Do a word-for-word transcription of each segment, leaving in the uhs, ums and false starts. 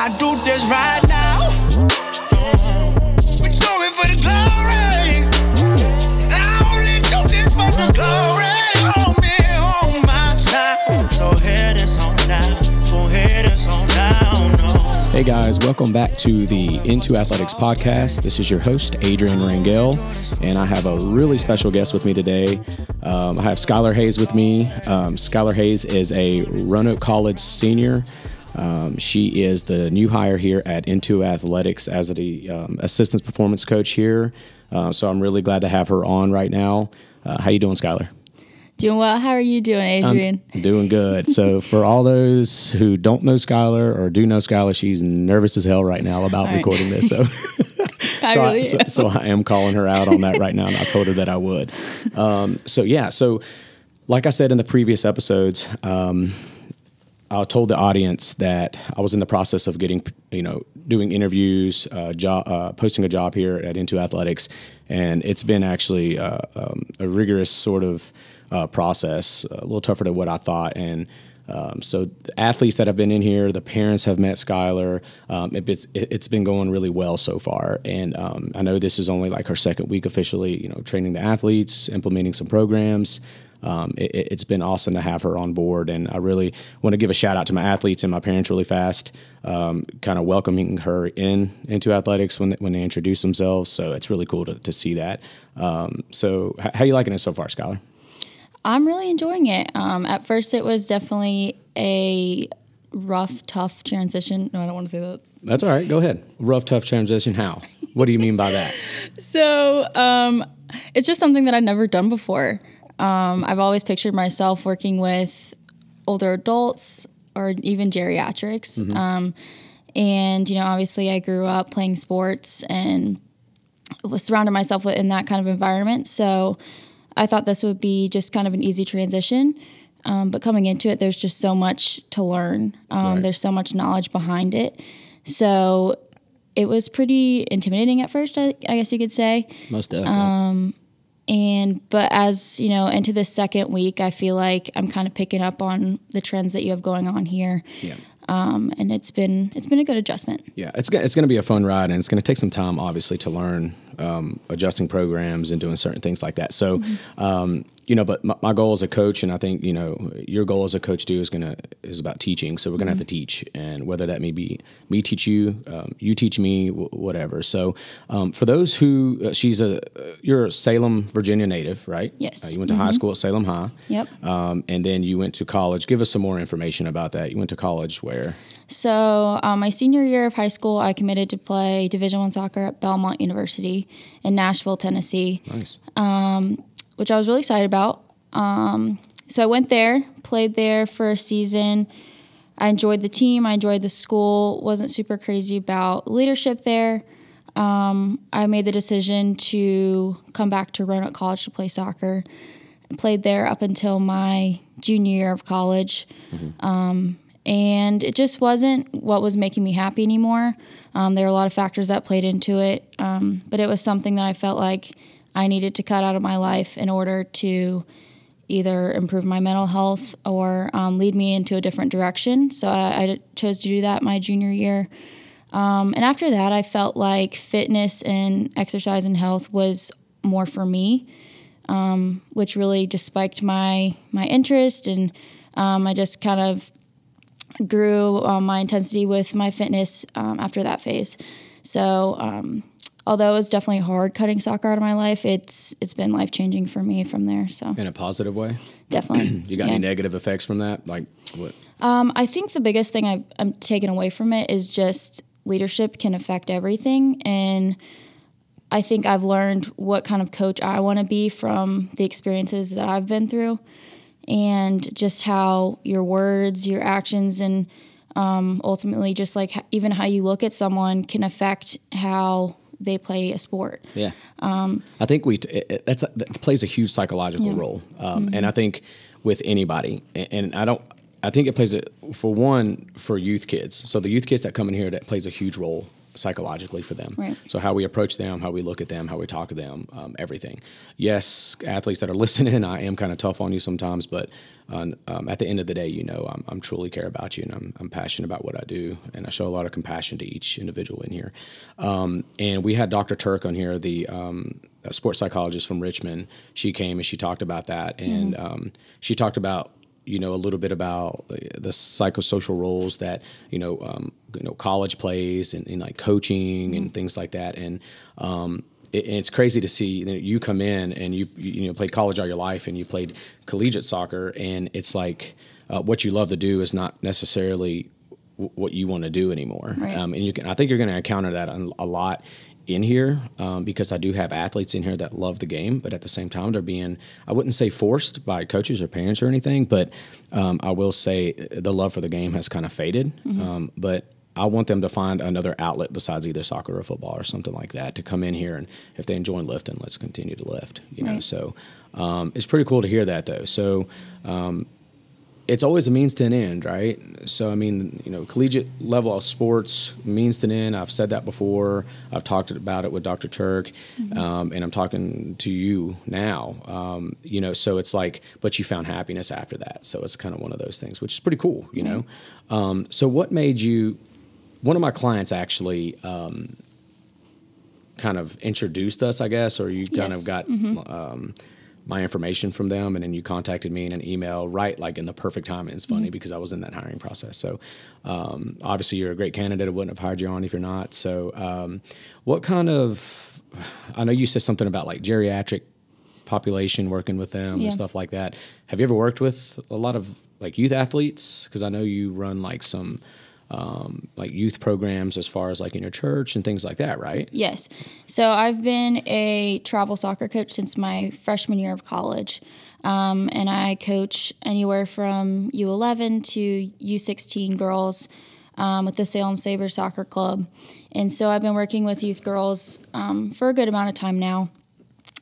I do this right now. We're going for the glory. I only do this for the glory. On me, on my side. So head is on down. Go head is on down. Hey guys, welcome back to the Into Athletics podcast. This is your host, Adrian Rangel, and I have a really special guest with me today. Um, I have Skylar Hayes with me. Um, Skylar Hayes is a Roanoke College senior. Um, she is the new hire here at Into Athletics as the um, assistant performance coach here. Uh, so I'm really glad to have her on right now. Uh, how you doing, Skylar? Doing well. How are you doing, Adrian? I'm doing good. So for all those who don't know Skylar or do know Skylar, she's nervous as hell right now about all recording right. this. So, I so, really I, so, so I am calling her out on that right now, and I told her that I would. Um, so yeah, so like I said in the previous episodes, um, I told the audience that I was in the process of getting, you know, doing interviews, uh, job, uh, posting a job here at Into Athletics, and it's been actually uh, um, a rigorous sort of uh, process, a little tougher than what I thought. And um, so the athletes that have been in here, the parents have met Skylar. Um, it, it's it's been going really well so far, and um, I know this is only like her second week officially, you know, training the athletes, implementing some programs. Um, it, it's been awesome to have her on board, and I really want to give a shout out to my athletes and my parents really fast, um, kind of welcoming her in into athletics when, when they introduce themselves. So it's really cool to, to see that. Um, so how, how are you liking it so far, Skylar? I'm really enjoying it. Um, at first it was definitely a rough, tough transition. No, I don't want to say that. That's all right. Go ahead. Rough, tough transition. How? What do you mean by that? So, um, it's just something that I'd never done before. Um, I've always pictured myself working with older adults or even geriatrics. Mm-hmm. Um, and, you know, obviously I grew up playing sports and was surrounded myself with in that kind of environment. So I thought this would be just kind of an easy transition. Um, but coming into it, there's just so much to learn. Um, right. There's so much knowledge behind it. So it was pretty intimidating at first, I, I guess you could say. Most definitely. Um, And, but as, you know, into this second week, I feel like I'm kind of picking up on the trends that you have going on here. Yeah. Um, and it's been, it's been a good adjustment. Yeah. It's going to, it's going to be a fun ride, and it's going to take some time, obviously, to learn, um, adjusting programs and doing certain things like that. So, mm-hmm. um, you know, but my, my goal as a coach, and I think, you know, your goal as a coach too is going to, is about teaching. So we're going to mm-hmm. have to teach, and whether that may be me teach you, um, you teach me, w- whatever. So, um, for those who, uh, she's a, uh, you're a Salem, Virginia native, right? Yes. Uh, you went to mm-hmm. high school at Salem High. Yep. Um, and then you went to college. Give us some more information about that. You went to college where? So, um, my senior year of high school, I committed to play Division One soccer at Belmont University in Nashville, Tennessee. Nice. Um, which I was really excited about. Um, so I went there, played there for a season. I enjoyed the team. I enjoyed the school. Wasn't super crazy about leadership there. Um, I made the decision to come back to Roanoke College to play soccer. I played there up until my junior year of college. Mm-hmm. Um, and it just wasn't what was making me happy anymore. Um, there were a lot of factors that played into it. Um, but it was something that I felt like I needed to cut out of my life in order to either improve my mental health or um, lead me into a different direction. So I, I chose to do that my junior year. Um, and after that, I felt like fitness and exercise and health was more for me, um, which really just spiked my, my interest. And um, I just kind of grew um, my intensity with my fitness um, after that phase. So, um, although it was definitely hard cutting soccer out of my life, it's it's been life-changing for me from there. So in a positive way? Definitely. You got yeah. any negative effects from that? Like what? Um, I think the biggest thing I've, I'm taking away from it is just leadership can affect everything. And I think I've learned what kind of coach I want to be from the experiences that I've been through, and just how your words, your actions, and um, ultimately just like even how you look at someone can affect how they play a sport. Yeah. Um, I think we, it, it, that's, that plays a huge psychological yeah. role. Um, mm-hmm. And I think with anybody, and, and I don't, I think it plays a, for one, for youth kids. So the youth kids that come in here, that plays a huge role. psychologically for them. Right. So how we approach them, how we look at them, how we talk to them, um, everything. Yes, athletes that are listening, I am kind of tough on you sometimes, but um, um, at the end of the day, you know, I'm, I'm truly care about you, and I'm, I'm passionate about what I do, and I show a lot of compassion to each individual in here. Um, and we had Doctor Turk on here, the um, sports psychologist from Richmond. She came and she talked about that, and mm-hmm. um, she talked about, you know, a little bit about the psychosocial roles that, you know, um, you know, college plays and, and like coaching and mm-hmm. things like that. And, um, it, and it's crazy to see that you come in and you, you know, played college all your life and you played collegiate soccer, and it's like, uh, what you love to do is not necessarily w- what you want to do anymore. Right. Um, and you can, I think you're going to encounter that a lot in here, um, because I do have athletes in here that love the game, but at the same time, they're being, I wouldn't say forced by coaches or parents or anything, but um, I will say the love for the game has kind of faded. Mm-hmm. Um, but I want them to find another outlet besides either soccer or football or something like that, to come in here, and if they enjoy lifting, let's continue to lift, you know? Right. So um, it's pretty cool to hear that though. So um, it's always a means to an end, right? So, I mean, you know, collegiate level of sports, means to an end. I've said that before. I've talked about it with Doctor Turk, mm-hmm. um, and I'm talking to you now. Um, you know, so it's like, but you found happiness after that. So it's kind of one of those things, which is pretty cool, you mm-hmm. know? Um, so what made you, one of my clients actually um, kind of introduced us, I guess, or you kind yes. of got... Mm-hmm. Um, my information from them, and then you contacted me in an email, right, like in the perfect time. And it's funny mm-hmm. because I was in that hiring process. So um, obviously you're a great candidate. I wouldn't have hired you on if you're not. So um, what kind of, I know you said something about like geriatric population, working with them yeah. and stuff like that. Have you ever worked with a lot of like youth athletes? Cause I know you run like some um, like youth programs as far as like in your church and things like that, right? Yes. So I've been a travel soccer coach since my freshman year of college. Um, and I coach anywhere from U eleven to U sixteen girls, um, with the Salem Sabres Soccer Club. And so I've been working with youth girls, um, for a good amount of time now.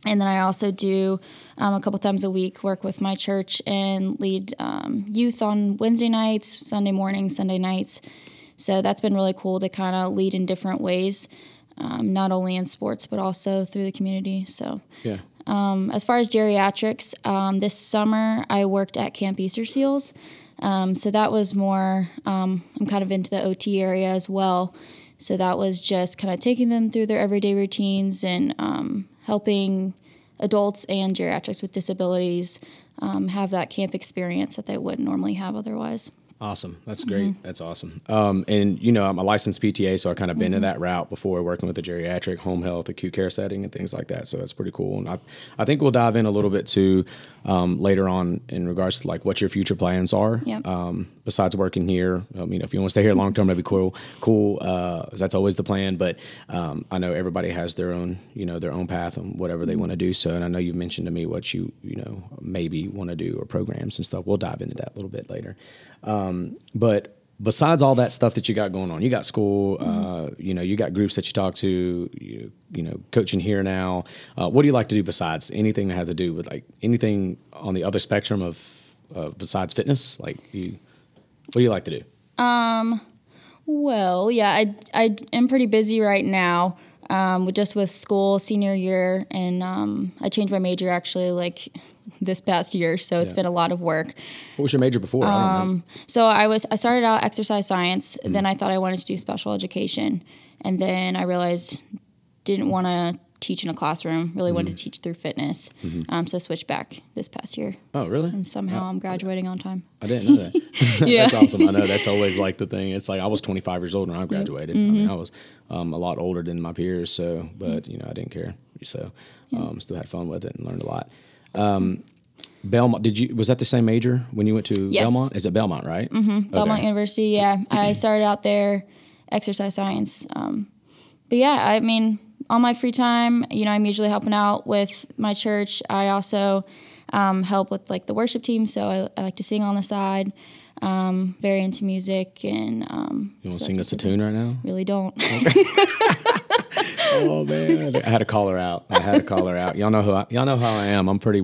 And then I also do um, a couple times a week work with my church and lead um, youth on Wednesday nights, Sunday mornings, Sunday nights. So that's been really cool to kind of lead in different ways, um, not only in sports, but also through the community. So yeah. um, as far as geriatrics, um, this summer I worked at Camp Easterseals. Um, so that was more, um, I'm kind of into the O T area as well. So that was just kind of taking them through their everyday routines and um, helping adults and geriatrics with disabilities um, have that camp experience that they wouldn't normally have otherwise. Awesome. That's great. Mm-hmm. That's awesome. Um, and, you know, I'm a licensed P T A, so I kind of been mm-hmm. in that route before, working with the geriatric, home health, acute care setting, and things like that. So that's pretty cool. And I, I think we'll dive in a little bit to um, later on in regards to, like, what your future plans are. Yep. Um, besides working here, um, you know, if you want to stay here long term, that'd be cool. Cool. Uh, that's always the plan. But um, I know everybody has their own, you know, their own path and whatever mm-hmm. they want to do. So, and I know you've mentioned to me what you, you know, maybe want to do, or programs and stuff. We'll dive into that a little bit later. Um, Um, but besides all that stuff that you got going on, you got school, mm-hmm. uh, you know, you got groups that you talk to, you, you know, coaching here now. Uh, what do you like to do besides anything that has to do with like anything on the other spectrum of, uh, besides fitness? Like you, what do you like to do? Um, well, yeah, I, I am pretty busy right now. Um, just with school, senior year, and um, I changed my major actually like this past year, so it's yeah. been a lot of work. What was your major before? Um, I don't know. So I was I started out exercise science, mm-hmm. then I thought I wanted to do special education, and then I realized didn't want to teach in a classroom, really mm-hmm. wanted to teach through fitness, mm-hmm. um, so switched back this past year. Oh, really? And somehow oh, I'm graduating on time. I didn't know that. Yeah. That's awesome. I know that's always like the thing. It's like I was twenty-five years old when I graduated. Mm-hmm. I mean, I was um, a lot older than my peers, so but you know I didn't care. So um, yeah. still had fun with it and learned a lot. Um, Belmont, did you was that the same major when you went to yes. Belmont? Is it Belmont, right? Mm-hmm. Okay. Belmont University. Yeah, I started out there, exercise science. Um, but yeah, I mean. All my free time, you know, I'm usually helping out with my church. I also um, help with, like, the worship team, so I, I like to sing on the side. Um, very into music. and um, You want to so sing us a tune right now? Really don't. Okay. Oh, man. I had to call her out. I had to call her out. Y'all know who I, y'all know how I am. I'm pretty,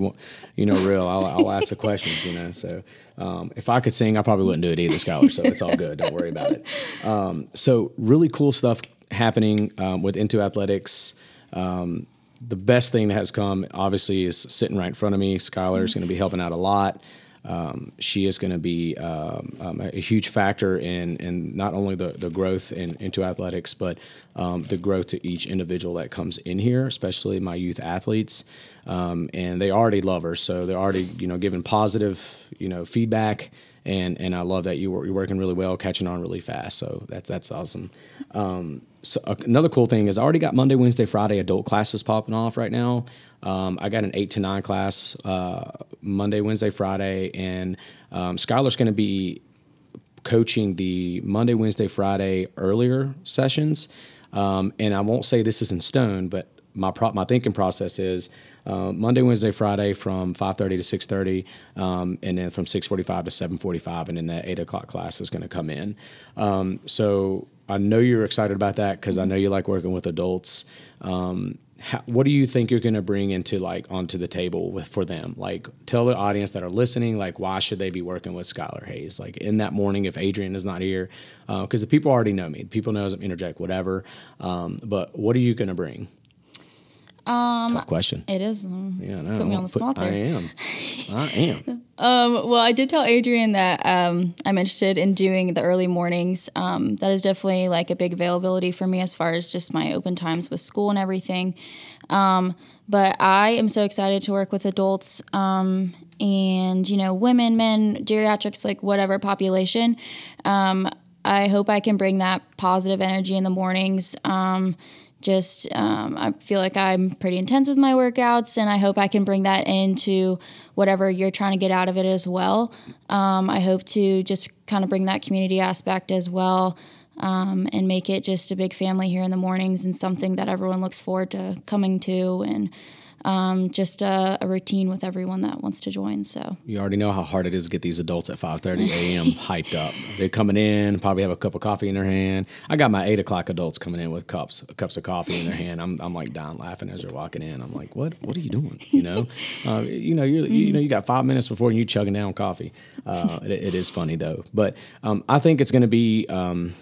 you know, real. I'll, I'll ask the questions, you know. So um, if I could sing, I probably wouldn't do it either, Skylar, so it's all good. Don't worry about it. Um, so really cool stuff happening um, with Into Athletics. Um, the best thing that has come, obviously, is sitting right in front of me. Skylar is going to be helping out a lot. Um, she is going to be um, um, a huge factor in, in not only the, the growth in, into athletics, but um, the growth to each individual that comes in here, especially my youth athletes. Um, and they already love her, so they're already, you know, giving positive, you know, feedback. And and I love that you were, you're working really well, catching on really fast. So that's that's awesome. Um, so another cool thing is I already got Monday, Wednesday, Friday adult classes popping off right now. Um, I got an eight to nine class uh, Monday, Wednesday, Friday, and um, Skylar's going to be coaching the Monday, Wednesday, Friday earlier sessions. Um, and I won't say this is in stone, but my pro- my thinking process is. Uh, Monday, Wednesday, Friday from five thirty to six thirty, um, and then from six forty-five to seven forty-five, and then that eight o'clock class is going to come in. Um, so I know you're excited about that because I know you like working with adults. Um, how, what do you think you're going to bring into like onto the table with for them? Like tell the audience that are listening, like why should they be working with Skylar Hayes? Like in that morning if Adrian is not here, because uh, the people already know me. People know I'm interject, whatever. Um, but what are you going to bring? Um, Tough question. It is. Um, yeah, no, put me on the spot put, there. I am. I am. um, well, I did tell Adrian that um, I'm interested in doing the early mornings. Um, that is definitely like a big availability for me as far as just my open times with school and everything. Um, but I am so excited to work with adults um, and, you know, women, men, geriatrics, like whatever population. Um, I hope I can bring that positive energy in the mornings. Um Just, um, I feel like I'm pretty intense with my workouts, and I hope I can bring that into whatever you're trying to get out of it as well. Um, I hope to just kind of bring that community aspect as well, um, and make it just a big family here in the mornings and something that everyone looks forward to coming to, and um, just a, a routine with everyone that wants to join. So you already know how hard it is to get these adults at five thirty a.m. hyped up. They're coming in, probably have a cup of coffee in their hand. I got my eight o'clock adults coming in with cups, cups of coffee in their hand. I'm, I'm like dying laughing as they're walking in. I'm like, what, what are you doing? You know, uh, you know, you're, you know, you got five minutes before you chugging down coffee. Uh, it, it is funny though, but, um, I think it's going to be, um,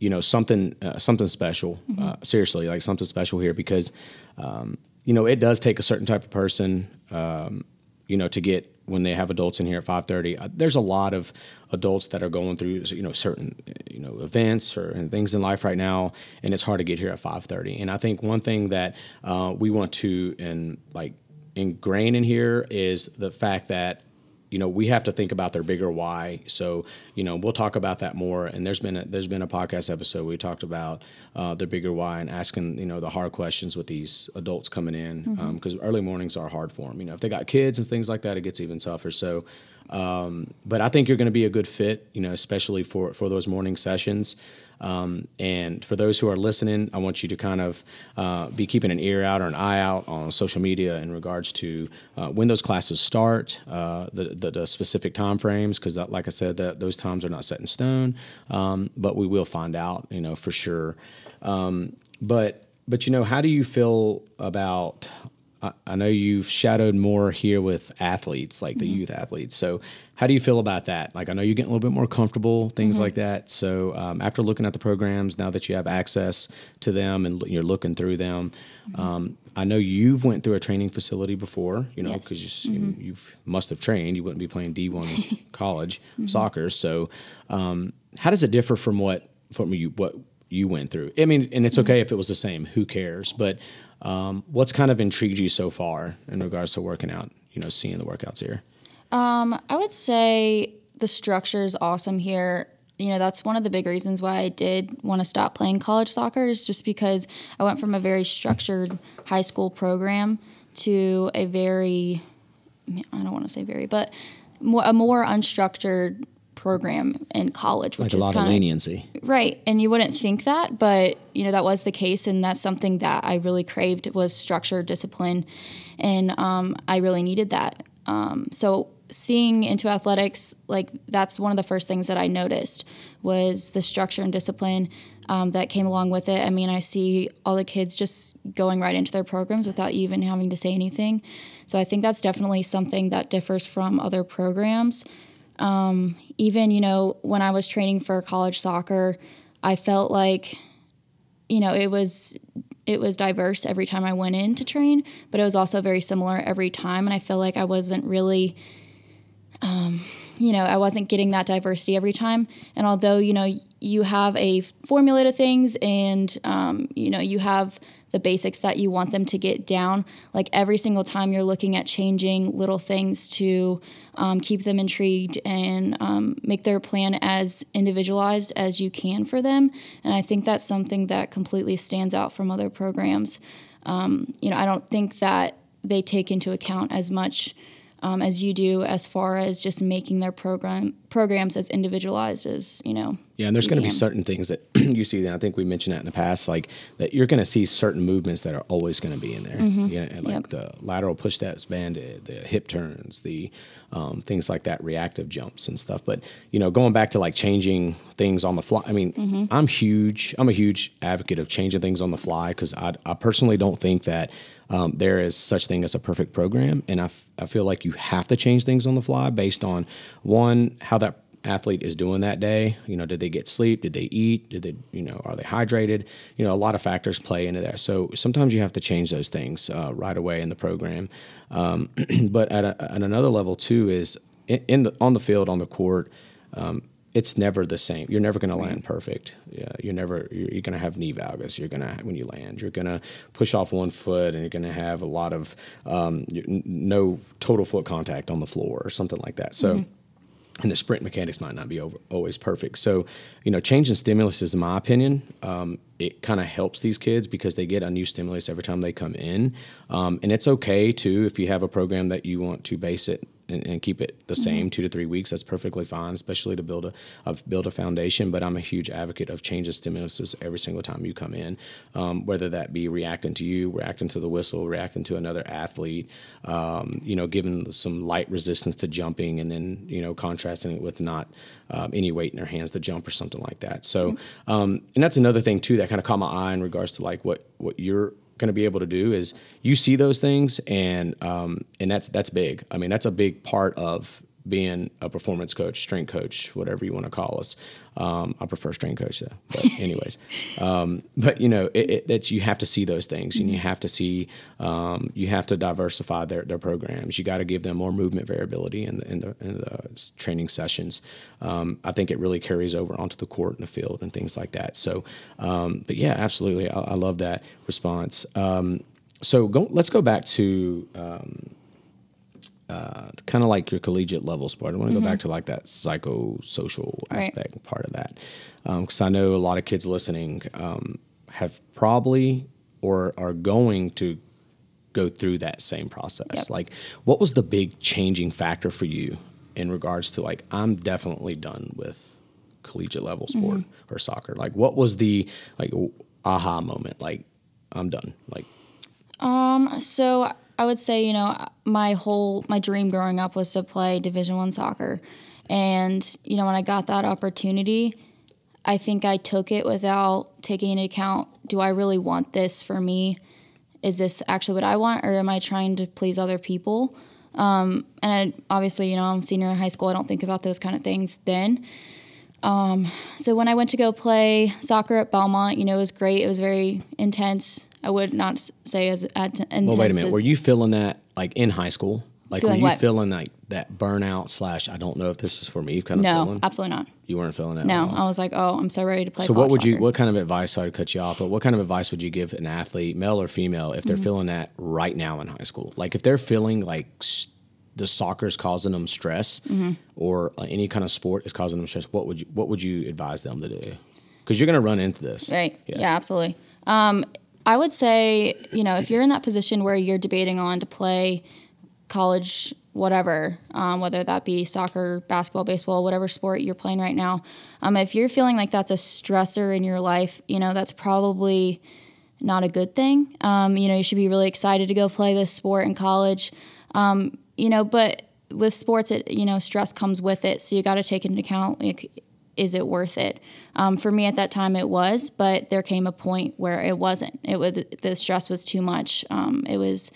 you know, something, uh, something special, mm-hmm. uh, seriously, like something special here because, um, you know, it does take a certain type of person, um, you know, to get when they have adults in here at five thirty. Uh, there's a lot of adults that are going through, you know, certain, you know, events or and things in life right now, and it's hard to get here at five thirty. And I think one thing that uh, we want to and like ingrain in here is the fact that, you know, we have to think about their bigger why. So, you know, we'll talk about that more. And there's been a, there's been a podcast episode where we talked about uh, their bigger why and asking, you know, the hard questions with these adults coming in because mm-hmm. um, early mornings are hard for them. You know, if they got kids and things like that, it gets even tougher. So, um, but I think you're going to be a good fit, you know, especially for, for those morning sessions. Um, and for those who are listening, I want you to kind of uh, be keeping an ear out or an eye out on social media in regards to uh, when those classes start, uh, the, the, the specific time frames, because like I said, that those times are not set in stone, um, but we will find out, you know, for sure. Um, but, but, you know, how do you feel about, I, I know you've shadowed more here with athletes, like mm-hmm. the youth athletes, so how do you feel about that? Like, I know you're getting a little bit more comfortable, things mm-hmm. like that. So um, after looking at the programs, now that you have access to them and you're looking through them, mm-hmm. um, I know you've went through a training facility before, you know, because yes. you, mm-hmm. you must have trained. You wouldn't be playing D one college mm-hmm. soccer. So um, how does it differ from what from you what you went through? I mean, and it's okay mm-hmm. if it was the same. Who cares? But um, what's kind of intrigued you so far in regards to working out, you know, seeing the workouts here? Um, I would say the structure is awesome here. You know, that's one of the big reasons why I did want to stop playing college soccer is just because I went from a very structured high school program to a very, I don't want to say very, but more, a more unstructured program in college, which like a is lot kinda, of leniency. Right. And you wouldn't think that, but you know, that was the case. And that's something that I really craved was structure, discipline. And, um, I really needed that. Um, so seeing Into Athletics, like that's one of the first things that I noticed was the structure and discipline um, that came along with it. I mean, I see all the kids just going right into their programs without even having to say anything. So I think that's definitely something that differs from other programs. Um, even, you know, when I was training for college soccer, I felt like you know, it was it was diverse every time I went in to train, but it was also very similar every time. And I feel like I wasn't really, um, you know, I wasn't getting that diversity every time. And although, you know, you have a formula to things and, um, you know, you have the basics that you want them to get down, like every single time you're looking at changing little things to um, keep them intrigued and um, make their plan as individualized as you can for them. And I think that's something that completely stands out from other programs. Um, you know, I don't think that they take into account as much um, as you do as far as just making their program programs as individualized as, you know. Yeah, and there's going to be certain things that you see that I think we mentioned that in the past, like that you're going to see certain movements that are always going to be in there, mm-hmm. you know, like yep. the lateral push steps, banded, the hip turns, the um, things like that, reactive jumps and stuff. But, you know, going back to like changing things on the fly, I mean, mm-hmm. I'm huge. I'm a huge advocate of changing things on the fly because I, I personally don't think that um, there is such thing as a perfect program. And I, f- I feel like you have to change things on the fly based on, one, how that athlete is doing that day. You know, did they get sleep? Did they eat? Did they, you know, are they hydrated? You know, a lot of factors play into that. So sometimes you have to change those things uh, right away in the program. Um, but at, a, at another level too is in, in the, on the field, on the court, um, it's never the same. You're never going to land perfect. Yeah, you're never, you're, you're going to have knee valgus. You're going to, when you land, you're going to push off one foot and you're going to have a lot of, um, no total foot contact on the floor or something like that. So mm-hmm. And the sprint mechanics might not be over, always perfect. So, you know, changing stimulus is, in my opinion, um, it kind of helps these kids because they get a new stimulus every time they come in. Um, and it's okay, too, if you have a program that you want to base it and, and keep it the same mm-hmm. two to three weeks. That's perfectly fine, especially to build a, a build a foundation. But I'm a huge advocate of changing stimuluses every single time you come in, um, whether that be reacting to you, reacting to the whistle, reacting to another athlete, um, you know, giving some light resistance to jumping and then, you know, contrasting it with not um, any weight in their hands to jump or something like that. So, mm-hmm. um, and that's another thing, too, that kind of caught my eye in regards to like what, what you're going to be able to do is you see those things and um, and that's that's big. I mean, that's a big part of being a performance coach, strength coach, whatever you want to call us. Um, I prefer strength coach though. But anyways, um, but you know, it, it, it's you have to see those things, and you have to see, um, you have to diversify their, their programs. You got to give them more movement variability in the in the, in the training sessions. Um, I think it really carries over onto the court and the field and things like that. So, um, but yeah, absolutely, I, I love that response. Um, so go, let's go back to. Um, Uh, kind of like your collegiate level sport. I want to mm-hmm. go back to like that psychosocial aspect right. part of that. Um, 'cause I know a lot of kids listening um, have probably or are going to go through that same process. Yep. Like what was the big changing factor for you in regards to like, I'm definitely done with collegiate level sport mm-hmm. or soccer. Like what was the like aha moment? Like I'm done. Like, um, so I would say, you know, my whole, my dream growing up was to play Division One soccer. And, you know, when I got that opportunity, I think I took it without taking into account, do I really want this for me? Is this actually what I want? Or am I trying to please other people? Um, and I, obviously, you know, I'm a senior in high school. I don't think about those kind of things then. Um, so when I went to go play soccer at Belmont, you know, it was great. It was very intense. I would not say as intense. Well, wait a minute. Were you feeling that like in high school? Like feeling were you what? feeling like that burnout slash I don't know if this is for me kind of no, feeling? No, absolutely not. You weren't feeling that? No, I was like, oh, I'm so ready to play So what would soccer. you, what kind of advice, sorry to cut you off, but what kind of advice would you give an athlete, male or female, if they're mm-hmm. feeling that right now in high school? Like if they're feeling like st- the soccer's causing them stress mm-hmm. or uh, any kind of sport is causing them stress, what would you, what would you advise them to do? Because you're going to run into this. Right. Yeah, yeah absolutely. Um, I would say, you know, if you're in that position where you're debating on to play college, whatever, um, whether that be soccer, basketball, baseball, whatever sport you're playing right now, um, if you're feeling like that's a stressor in your life, you know, that's probably not a good thing. Um, you know, you should be really excited to go play this sport in college. Um, you know, but with sports, it, you know, stress comes with it. So you got to take into account, like, is it worth it? Um, for me at that time it was, but there came a point where it wasn't. It was, the stress was too much. Um, it was,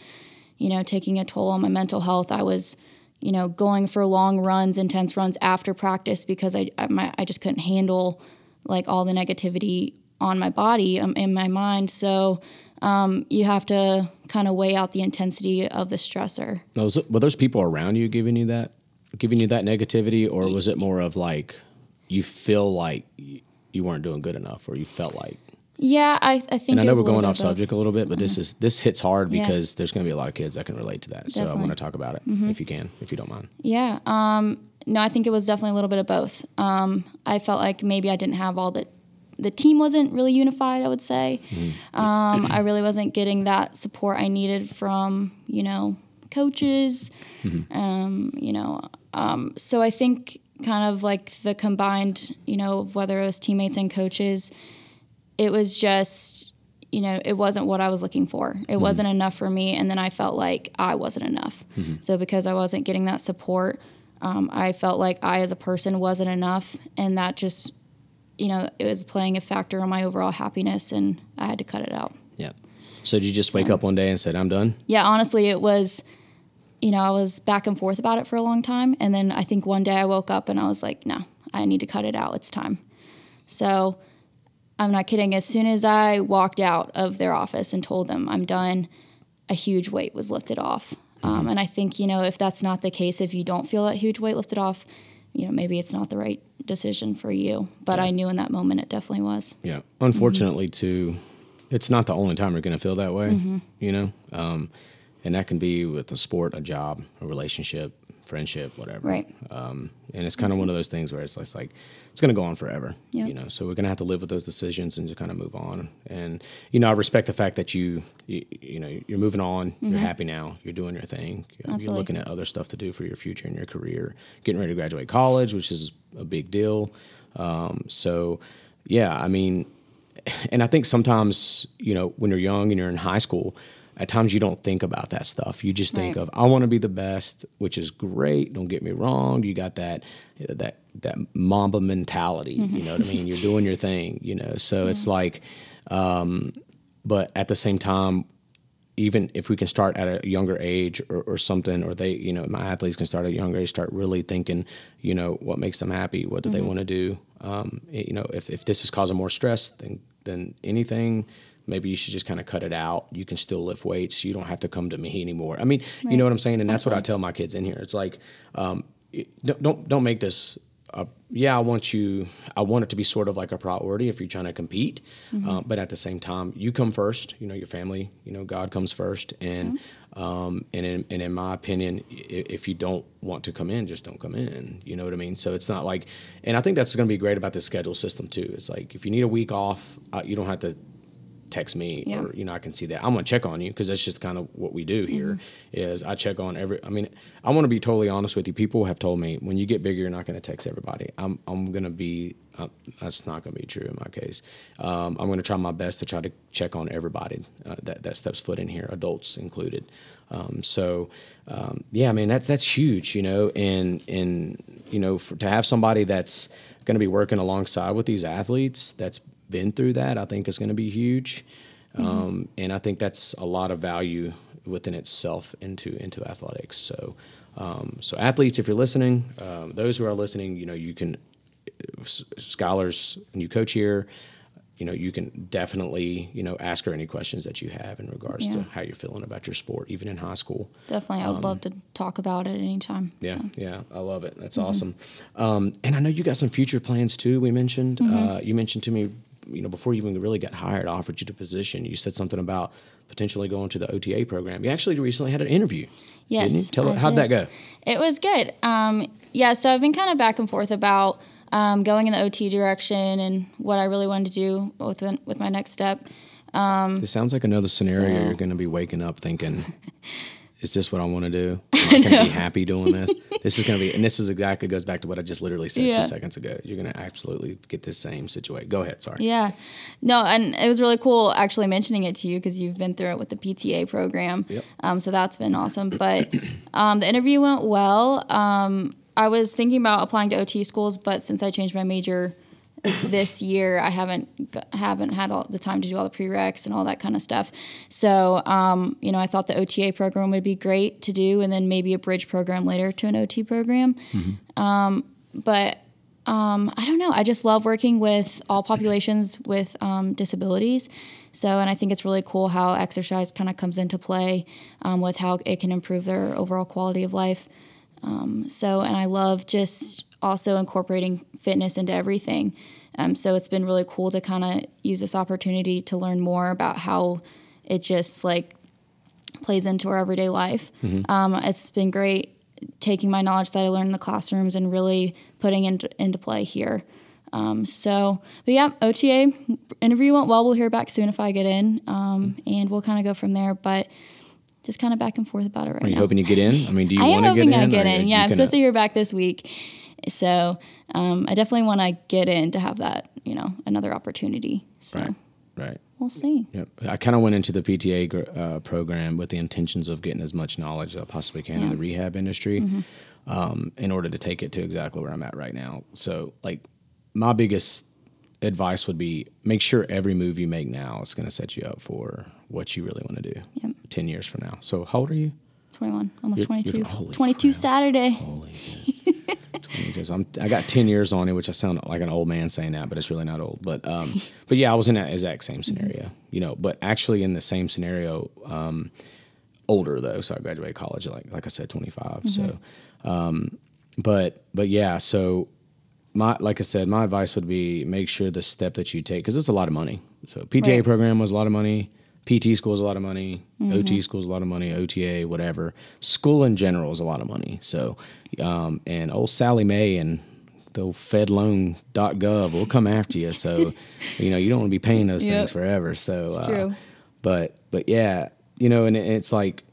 you know, taking a toll on my mental health. I was, you know, going for long runs, intense runs after practice because I, I, my, I just couldn't handle like all the negativity on my body, um, in my mind. So um, you have to kind of weigh out the intensity of the stressor. Those, were those people around you giving you that, giving you that negativity, or was it more of like you feel like you weren't doing good enough, or you felt like? Yeah, I, I think. And I know we're going off subject a little bit, but this is this hits hard because yeah. there's going to be a lot of kids that can relate to that. Definitely. So I want to talk about it mm-hmm. if you can, if you don't mind. Yeah. Um, no, I think it was definitely a little bit of both. Um, I felt like maybe I didn't have all the, the team wasn't really unified, I would say. Mm-hmm. Um, I really wasn't getting that support I needed from, you know, coaches, mm-hmm. um, you know. Um, so I think kind of like the combined, you know, whether it was teammates and coaches, it was just, you know, it wasn't what I was looking for. It mm-hmm. wasn't enough for me. And then I felt like I wasn't enough. Mm-hmm. So because I wasn't getting that support, um, I felt like I as a person wasn't enough. And that just, you know, it was playing a factor on my overall happiness, and I had to cut it out. Yeah. So did you just so, wake up one day and said, I'm done? Yeah, honestly, it was, you know, I was back and forth about it for a long time. And then I think one day I woke up and I was like, no, I need to cut it out. It's time. So I'm not kidding. As soon as I walked out of their office and told them I'm done, a huge weight was lifted off. Um, and I think, you know, if that's not the case, if you don't feel that huge weight lifted off, you know, maybe it's not the right decision for you. But yeah. I knew in that moment it definitely was. Yeah. Unfortunately, mm-hmm. too, it's not the only time you're going to feel that way, mm-hmm. you know. Um, and that can be with a sport, a job, a relationship, friendship, whatever. Right. Um, and it's kind of one of those things where it's like, it's going to go on forever, yep. you know, so we're going to have to live with those decisions and just kind of move on. And, you know, I respect the fact that you, you, you know, you're moving on, mm-hmm. you're happy now, you're doing your thing, you're, you're looking at other stuff to do for your future and your career, getting ready to graduate college, which is a big deal. Um, so yeah, I mean, and I think sometimes, you know, when you're young and you're in high school, at times you don't think about that stuff. You just think right. of, I want to be the best, which is great. Don't get me wrong. You got that that that Mamba mentality. Mm-hmm. You know what I mean? You're doing your thing, you know. So yeah. it's like, um, but at the same time, even if we can start at a younger age or, or something, or they, you know, my athletes can start at a younger age, start really thinking, you know, what makes them happy? What do mm-hmm. they want to do? Um, you know, if, if this is causing more stress than, than anything, maybe you should just kind of cut it out. You can still lift weights. You don't have to come to me anymore. I mean, right. you know what I'm saying? And that's Absolutely. what I tell my kids in here. It's like, um, don't, don't, don't make this, uh, yeah, I want you, I want it to be sort of like a priority if you're trying to compete. Mm-hmm. Uh, but at the same time, you come first, you know, your family, you know, God comes first. And, mm-hmm. um, and in, and in my opinion, if you don't want to come in, just don't come in. You know what I mean? So it's not like, and I think that's going to be great about the schedule system too. It's like, if you need a week off, uh, you don't have to text me yeah. or, you know, I can see that. I'm going to check on you because that's just kind of what we do here mm-hmm. is I check on every, I mean, I want to be totally honest with you. People have told me when you get bigger, you're not going to text everybody. I'm I'm going to be, I'm, that's not going to be true in my case. Um, I'm going to try my best to try to check on everybody uh, that, that steps foot in here, adults included. Um, so, um, yeah, I mean, that's, that's huge, you know, and, and, you know, for, to have somebody that's going to be working alongside with these athletes, that's been through that, I think is going to be huge. Mm-hmm. Um, and I think that's a lot of value within itself into, into athletics. So, um, so athletes, if you're listening, um, those who are listening, you know, you can, Skylar's new coach here, you know, you can definitely, you know, ask her any questions that you have in regards yeah. to how you're feeling about your sport, even in high school. Definitely. I would um, love to talk about it anytime. Yeah. So. Yeah. I love it. That's mm-hmm. awesome. Um, and I know you got some future plans too. We mentioned, mm-hmm. uh, you mentioned to me, you know, before you even really got hired, I offered you the position. You said something about potentially going to the O T A program. You actually recently had an interview. Yes. Didn't you? Tell us, how'd that go? It was good. Um, yeah. So I've been kind of back and forth about um, going in the O T direction and what I really wanted to do with, with my next step. Um, this sounds like another scenario so. You're going to be waking up thinking, is this what I want to do? Am I going to be happy doing this? This is going to be, and this is exactly goes back to what I just literally said yeah. two seconds ago. You're going to absolutely get this same situation. Go ahead. Sorry. Yeah. No, and it was really cool actually mentioning it to you because you've been through it with the P T A program. Yep. Um, so that's been awesome. But um, the interview went well. Um, I was thinking about applying to O T schools, but since I changed my major this year, I haven't haven't had all the time to do all the prereqs and all that kind of stuff. So, um, you know, I thought the O T A program would be great to do, and then maybe a bridge program later to an O T program. Mm-hmm. Um, but Um, I don't know. I just love working with all populations with um, disabilities. So, and I think it's really cool how exercise kind of comes into play um, with how it can improve their overall quality of life. Um, so, and I love just also incorporating fitness into everything. Um, so it's been really cool to kind of use this opportunity to learn more about how it just like plays into our everyday life. Mm-hmm. Um, it's been great taking my knowledge that I learned in the classrooms and really putting it into, into play here. Um, so, but yeah, O T A interview went well. We'll hear back soon if I get in, um, and we'll kind of go from there, but just kind of back and forth about it right now. Are you now. hoping you get in? I mean, do you want to get in? I am hoping I get in. Yeah, I'm supposed to hear back this week. So, um, I definitely want to get in to have that, you know, another opportunity. So, right. right. We'll see. Yep. I kind of went into the P T A uh, program with the intentions of getting as much knowledge as I possibly can yeah. in the rehab industry mm-hmm. um, in order to take it to exactly where I'm at right now. So, like, my biggest advice would be make sure every move you make now is going to set you up for what you really want to do yep. ten years from now. So, how old are you? twenty-one, almost you're, twenty-two. You're, holy twenty-two crap. Saturday. Holy I'm, I got ten years on it, which I sound like an old man saying that, but it's really not old. But um, but yeah, I was in that exact same scenario, you know, but actually in the same scenario, um, older though. So I graduated college, like like I said, twenty-five. Mm-hmm. So, um, but but yeah, so my like I said, my advice would be make sure the step that you take, because it's a lot of money. So P T A right. program was a lot of money. P T school is a lot of money, mm-hmm. O T school is a lot of money, O T A, whatever. School in general is a lot of money. So, um, and old Sally Mae and the old fedloan dot gov will come after you. So, you know, you don't want to be paying those yep. things forever. So, it's true. Uh, but, but yeah, you know, and it's like,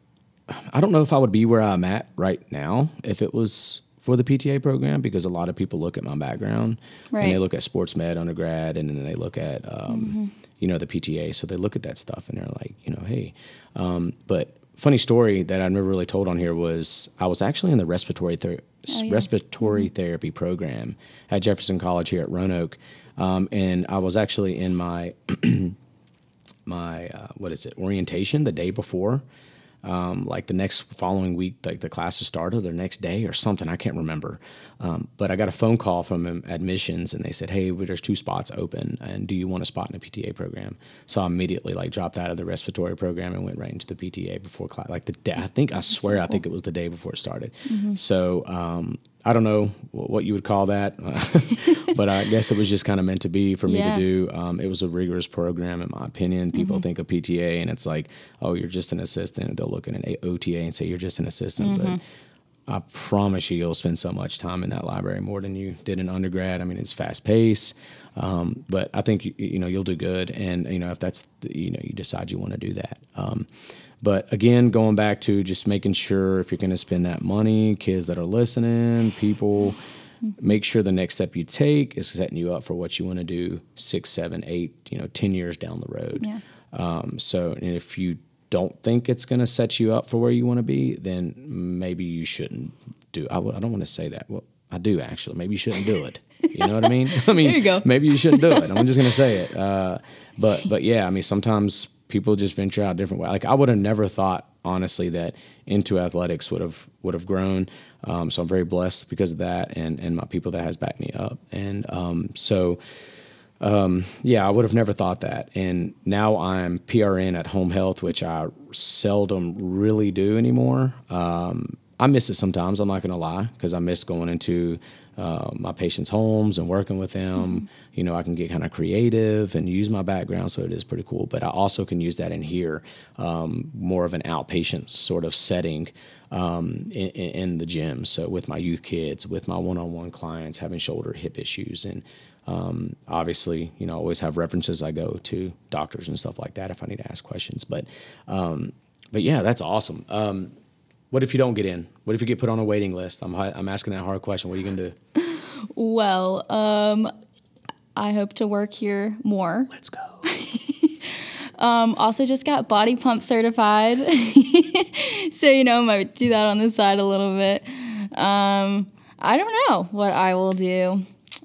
I don't know if I would be where I'm at right now if it was for the P T A program, because a lot of people look at my background right. and they look at sports med undergrad, and then they look at, um, mm-hmm. you know, the P T A. So they look at that stuff and they're like, you know, hey, um, but funny story that I never really told on here was I was actually in the respiratory, ther- oh, yeah. respiratory mm-hmm. therapy program at Jefferson College here at Roanoke. Um, and I was actually in my, my, uh, what is it? Orientation the day before, um, like the next following week, like the classes started the next day or something. I can't remember. Um, but I got a phone call from admissions and they said, hey, well, there's two spots open and do you want a spot in a P T A program? So I immediately like dropped out of the respiratory program and went right into the P T A before class. Like the day, I think, I That's swear, so cool. I think it was the day before it started. Mm-hmm. So, um, I don't know what you would call that, but I guess it was just kind of meant to be for me yeah. to do. Um, it was a rigorous program, in my opinion. People mm-hmm. think of P T A, and it's like, oh, you're just an assistant. They'll look at an O T A and say, you're just an assistant. Mm-hmm. But I promise you, you'll spend so much time in that library, more than you did in undergrad. I mean, it's fast-paced, um, but I think, you, you know, you'll do good. And, you know, if that's, the, you know, you decide you want to do that. Um But again, going back to just making sure if you're going to spend that money, kids that are listening, people, make sure the next step you take is setting you up for what you want to do six, seven, eight, you know, ten years down the road. Yeah. Um, so and if you don't think it's going to set you up for where you want to be, then maybe you shouldn't do. I, w- I don't want to say that. Well, I do actually. Maybe you shouldn't do it. You know what I mean? I mean, there you go. Maybe you shouldn't do it. I'm just going to say it. Uh, but but yeah, I mean, sometimes people just venture out different ways. Like I would have never thought, honestly, that Into Athletics would have would have grown. Um, so I'm very blessed because of that, and and my people that has backed me up. And um, so, um, yeah, I would have never thought that. And now I'm P R N at Home Health, which I seldom really do anymore. Um, I miss it sometimes. I'm not gonna lie, because I miss going into Uh, my patients' homes and working with them. Mm-hmm. You know, I can get kind of creative and use my background, so it is pretty cool. But I also can use that in here, um, more of an outpatient sort of setting um, in, in the gym. So with my youth kids, with my one-on-one clients having shoulder, hip issues, and um, obviously, you know, I always have references. I go to doctors and stuff like that if I need to ask questions. But, um, but yeah, that's awesome. Um, What if you don't get in? What if you get put on a waiting list? I'm I'm asking that hard question. What are you gonna do? Well, um, I hope to work here more. Let's go. um, also, just got body pump certified, so you know I might do that on the side a little bit. Um, I don't know what I will do.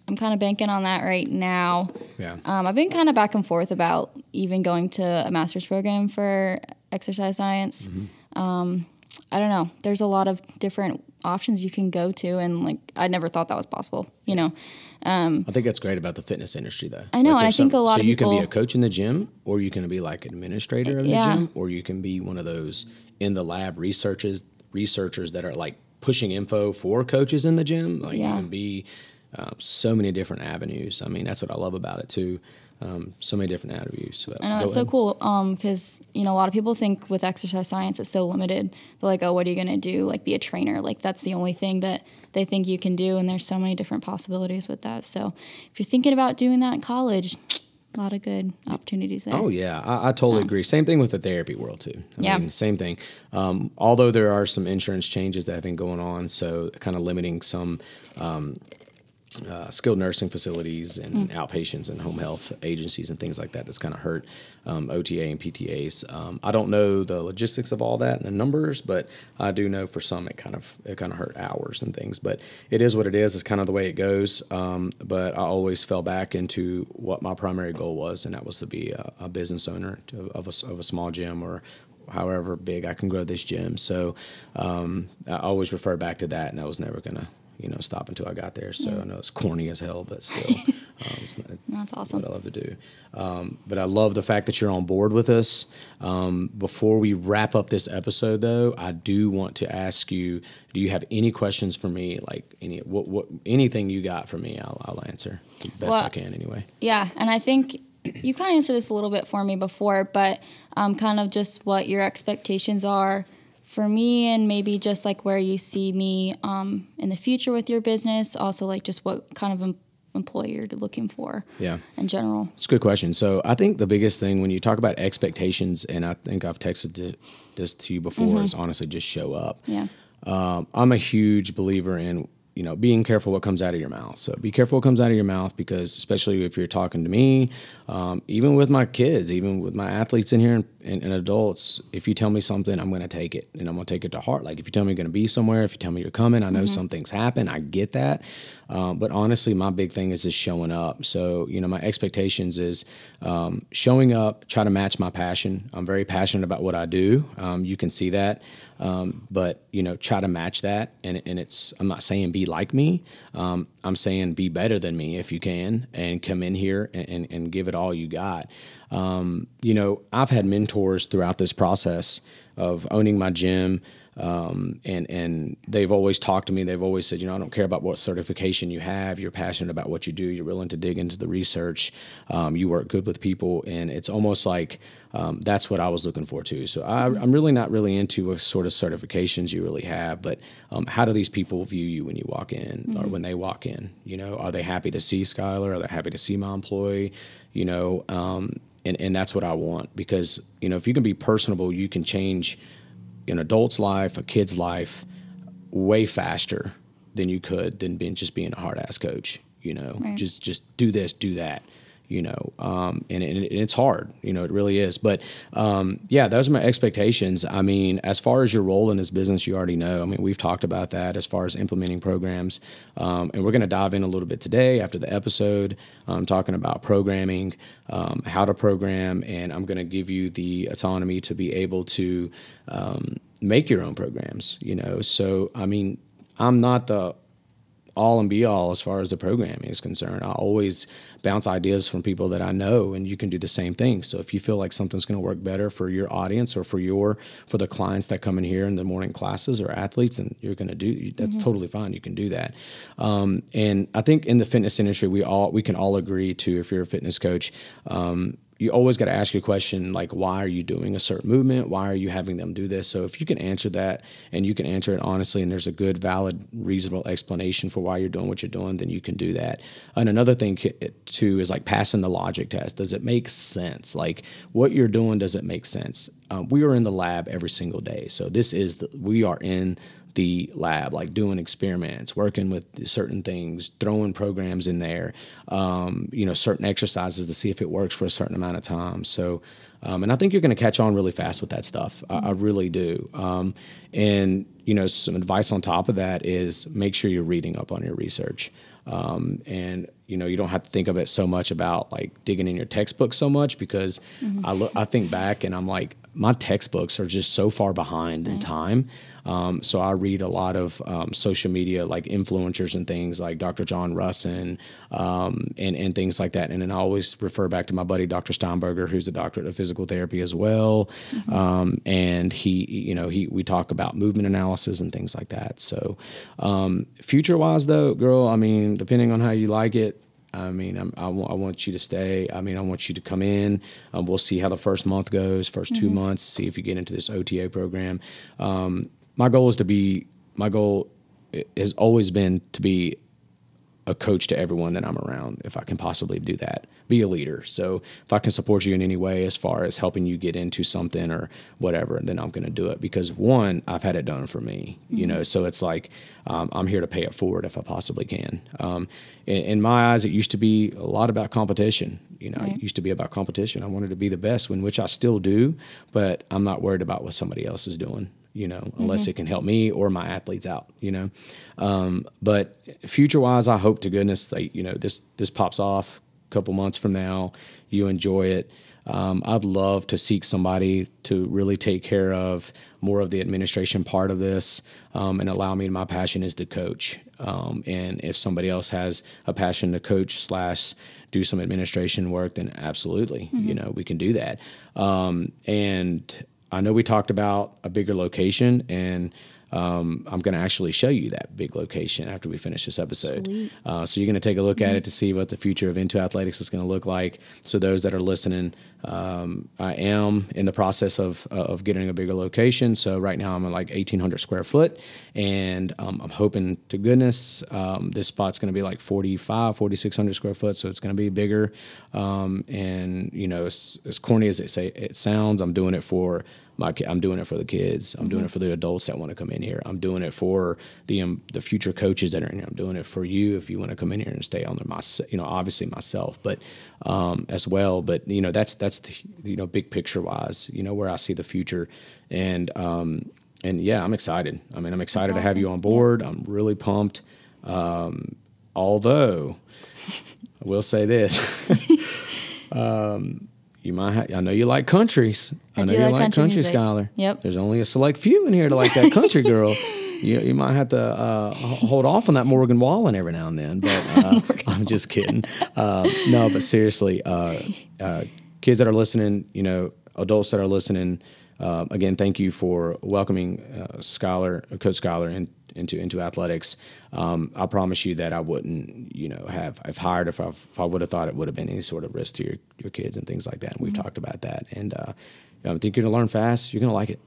I'm kind of banking on that right now. Yeah. Um, I've been kind of back and forth about even going to a master's program for exercise science. Mm-hmm. Um. I don't know. There's a lot of different options you can go to, and like I never thought that was possible. You know, um, I think that's great about the fitness industry, though. I know, like, and I some, think a lot. So of people, you can be a coach in the gym, or you can be like an administrator of yeah. the gym, or you can be one of those in the lab researchers researchers that are like pushing info for coaches in the gym. Like yeah. you can be uh, so many different avenues. I mean, that's what I love about it too. Um, so many different avenues. So I know, it's so cool because, um, you know, a lot of people think with exercise science it's so limited. They're like, oh, what are you going to do? Like, be a trainer. Like, that's the only thing that they think you can do, and there's so many different possibilities with that. So if you're thinking about doing that in college, a lot of good opportunities there. Oh, yeah. I, I totally so. agree. Same thing with the therapy world, too. I yeah. mean, same thing. Um, although there are some insurance changes that have been going on, so kind of limiting some um, – Uh, skilled nursing facilities and mm. outpatients and home health agencies and things like that. That's kind of hurt um, O T A and P T As. Um, I don't know the logistics of all that and the numbers, but I do know for some it kind of it kind of hurt hours and things. But it is what it is. It's kind of the way it goes. Um, but I always fell back into what my primary goal was, and that was to be a, a business owner to, of a of a small gym or however big I can grow this gym. So um, I always refer back to that, and I was never gonna. You know, stop until I got there. So yeah. I know it's corny as hell, but still, um, it's, not, it's That's awesome. What I love to do. Um, but I love the fact that you're on board with us. Um, before we wrap up this episode, though, I do want to ask you: do you have any questions for me? Like any what, what anything you got for me, I'll, I'll answer the best well, I can, anyway. Yeah, and I think you kind of answered this a little bit for me before, but um, kind of just what your expectations are for me, and maybe just like where you see me um, in the future with your business, also like just what kind of em- employer you're looking for yeah. in general. It's a good question. So I think the biggest thing when you talk about expectations, and I think I've texted this to you before, mm-hmm. is honestly just show up. Yeah, um, I'm a huge believer in, you know, being careful what comes out of your mouth. So be careful what comes out of your mouth, because especially if you're talking to me, um, even with my kids, even with my athletes in here and, and, and adults, if you tell me something, I'm going to take it, and I'm going to take it to heart. Like if you tell me you're going to be somewhere, if you tell me you're coming, I know mm-hmm. something's happened. I get that. Um, but honestly, my big thing is just showing up. So, you know, my expectations is um, showing up, try to match my passion. I'm very passionate about what I do. Um, you can see that. Um, but, you know, try to match that. And, and it's, I'm not saying be like me. Um, I'm saying be better than me if you can, and come in here and, and, and give it all you got. Um, you know, I've had mentors throughout this process of owning my gym. Um, and, and they've always talked to me. They've always said, you know, I don't care about what certification you have. You're passionate about what you do. You're willing to dig into the research. Um, you work good with people. And it's almost like, um, that's what I was looking for too. So I, I'm really not really into what sort of certifications you really have, but, um, how do these people view you when you walk in mm-hmm. or when they walk in, you know, are they happy to see Skylar? Are they happy to see my employee? You know, um, and, and that's what I want, because, you know, if you can be personable, you can change an adult's life, a kid's life, way faster than you could than being just being a hard ass coach. You know, right. just just do this, do that. You know, um, and, and it's hard. You know, it really is. But um, yeah, those are my expectations. I mean, as far as your role in this business, you already know. I mean, we've talked about that as far as implementing programs, um, and we're going to dive in a little bit today after the episode. I'm talking about programming, um, how to program, and I'm going to give you the autonomy to be able to um, make your own programs. You know, so I mean, I'm not the all and be all as far as the programming is concerned. I always bounce ideas from people that I know, and you can do the same thing. So if you feel like something's going to work better for your audience or for your, for the clients that come in here in the morning classes or athletes, and you're going to do, that's mm-hmm. totally fine. You can do that. Um, and I think in the fitness industry, we all, we can all agree to, if you're a fitness coach, um, you always got to ask your question, like, why are you doing a certain movement? Why are you having them do this? So if you can answer that, and you can answer it honestly, and there's a good, valid, reasonable explanation for why you're doing what you're doing, then you can do that. And another thing too is like passing the logic test. Does it make sense? Like what you're doing, does it make sense? Um, we are in the lab every single day. So this is, the, we are in the lab, like doing experiments, working with certain things, throwing programs in there, um, you know, certain exercises to see if it works for a certain amount of time. So, um, and I think you're going to catch on really fast with that stuff. I, I really do. Um, and, you know, some advice on top of that is make sure you're reading up on your research. Um, and, you know, you don't have to think of it so much about like digging in your textbook so much, because mm-hmm. I look, I think back and I'm like, my textbooks are just so far behind right. in time. Um, so I read a lot of um, social media, like influencers and things like Doctor John Russin um, and, and things like that. And then I always refer back to my buddy, Doctor Steinberger, who's a doctorate of physical therapy as well. Mm-hmm. Um, and he, you know, he, we talk about movement analysis and things like that. So um, future wise though, girl, I mean, depending on how you like it, I mean, I'm, I, w- I want you to stay. I mean, I want you to come in. Um, we'll see how the first month goes, first mm-hmm. two months, see if you get into this O T A program. Um, my goal is to be, my goal has always been to be a coach to everyone that I'm around, if I can possibly do that, be a leader. So if I can support you in any way as far as helping you get into something or whatever, then I'm going to do it because, one, I've had it done for me, mm-hmm. you know, so it's like um, I'm here to pay it forward if I possibly can. Um, in, in my eyes, it used to be a lot about competition. You know, right. It used to be about competition. I wanted to be the best, in which I still do, but I'm not worried about what somebody else is doing. You know, unless mm-hmm. it can help me or my athletes out, you know. Um, but future-wise, I hope to goodness that, you know, this this pops off a couple months from now. You enjoy it. Um, I'd love to seek somebody to really take care of more of the administration part of this um, and allow me, my passion is to coach. Um, and if somebody else has a passion to coach slash do some administration work, then absolutely, mm-hmm. you know, we can do that. Um, and... I know we talked about a bigger location, and um, I'm going to actually show you that big location after we finish this episode. Uh, so you're going to take a look mm-hmm. at it to see what the future of Into Athletics is going to look like. So those that are listening, um, I am in the process of uh, of getting a bigger location. So right now I'm at like eighteen hundred square foot, and um, I'm hoping to goodness um, this spot's going to be like forty-five, forty-six hundred square foot. So it's going to be bigger. Um, and, you know, as, as corny as it, say, it sounds, I'm doing it for My, I'm doing it for the kids. I'm mm-hmm. doing it for the adults that want to come in here. I'm doing it for the um, the future coaches that are in here. I'm doing it for you if you want to come in here and stay on there. My, you know, obviously myself, but um, as well. But you know, that's that's the, you know, big picture wise. You know, where I see the future, and um, and yeah, I'm excited. I mean, I'm excited that's to awesome. Have you on board. Yeah. I'm really pumped. Um, although, I will say this. um, You might. Have, I know you like countries. I, I know do you like, like country, country Skylar. Yep. There's only a select few in here to like that country girl. You you might have to uh, hold off on that Morgan Wallen every now and then. But uh, I'm just kidding. Uh, no, but seriously, uh, uh, kids that are listening, you know, adults that are listening. Uh, again, thank you for welcoming uh, Skylar, Coach Skylar, in, into into athletics. Um, I promise you that I wouldn't, you know, have I've hired if, I've, if I would have thought it would have been any sort of risk to your, your kids and things like that. And we've mm-hmm. talked about that. And uh, I think you're gonna learn fast. You're gonna like it.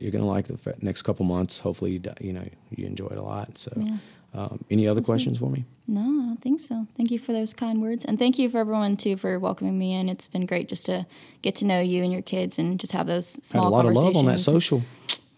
You're gonna like the next couple months. Hopefully, you, you know, you enjoy it a lot. So, yeah. um, any other That's questions good. For me? No, I don't think so. Thank you for those kind words. And thank you for everyone, too, for welcoming me in. It's been great just to get to know you and your kids and just have those small conversations. Had a lot of love on that social.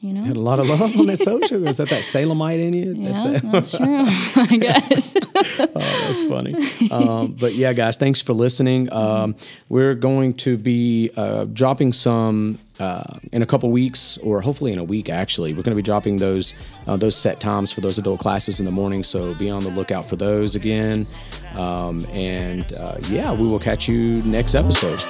You know? Had a lot of love on that social. Is that that Salemite in you? Yeah, that's, that. that's true, I guess. Oh, that's funny. Um, but, yeah, guys, thanks for listening. Um, we're going to be uh, dropping some uh, in a couple weeks, or hopefully in a week, actually. We're going to be dropping those uh, those set times for those adult classes in the morning, so be on the lookout for those again. Um, and, uh, yeah, we will catch you next episode.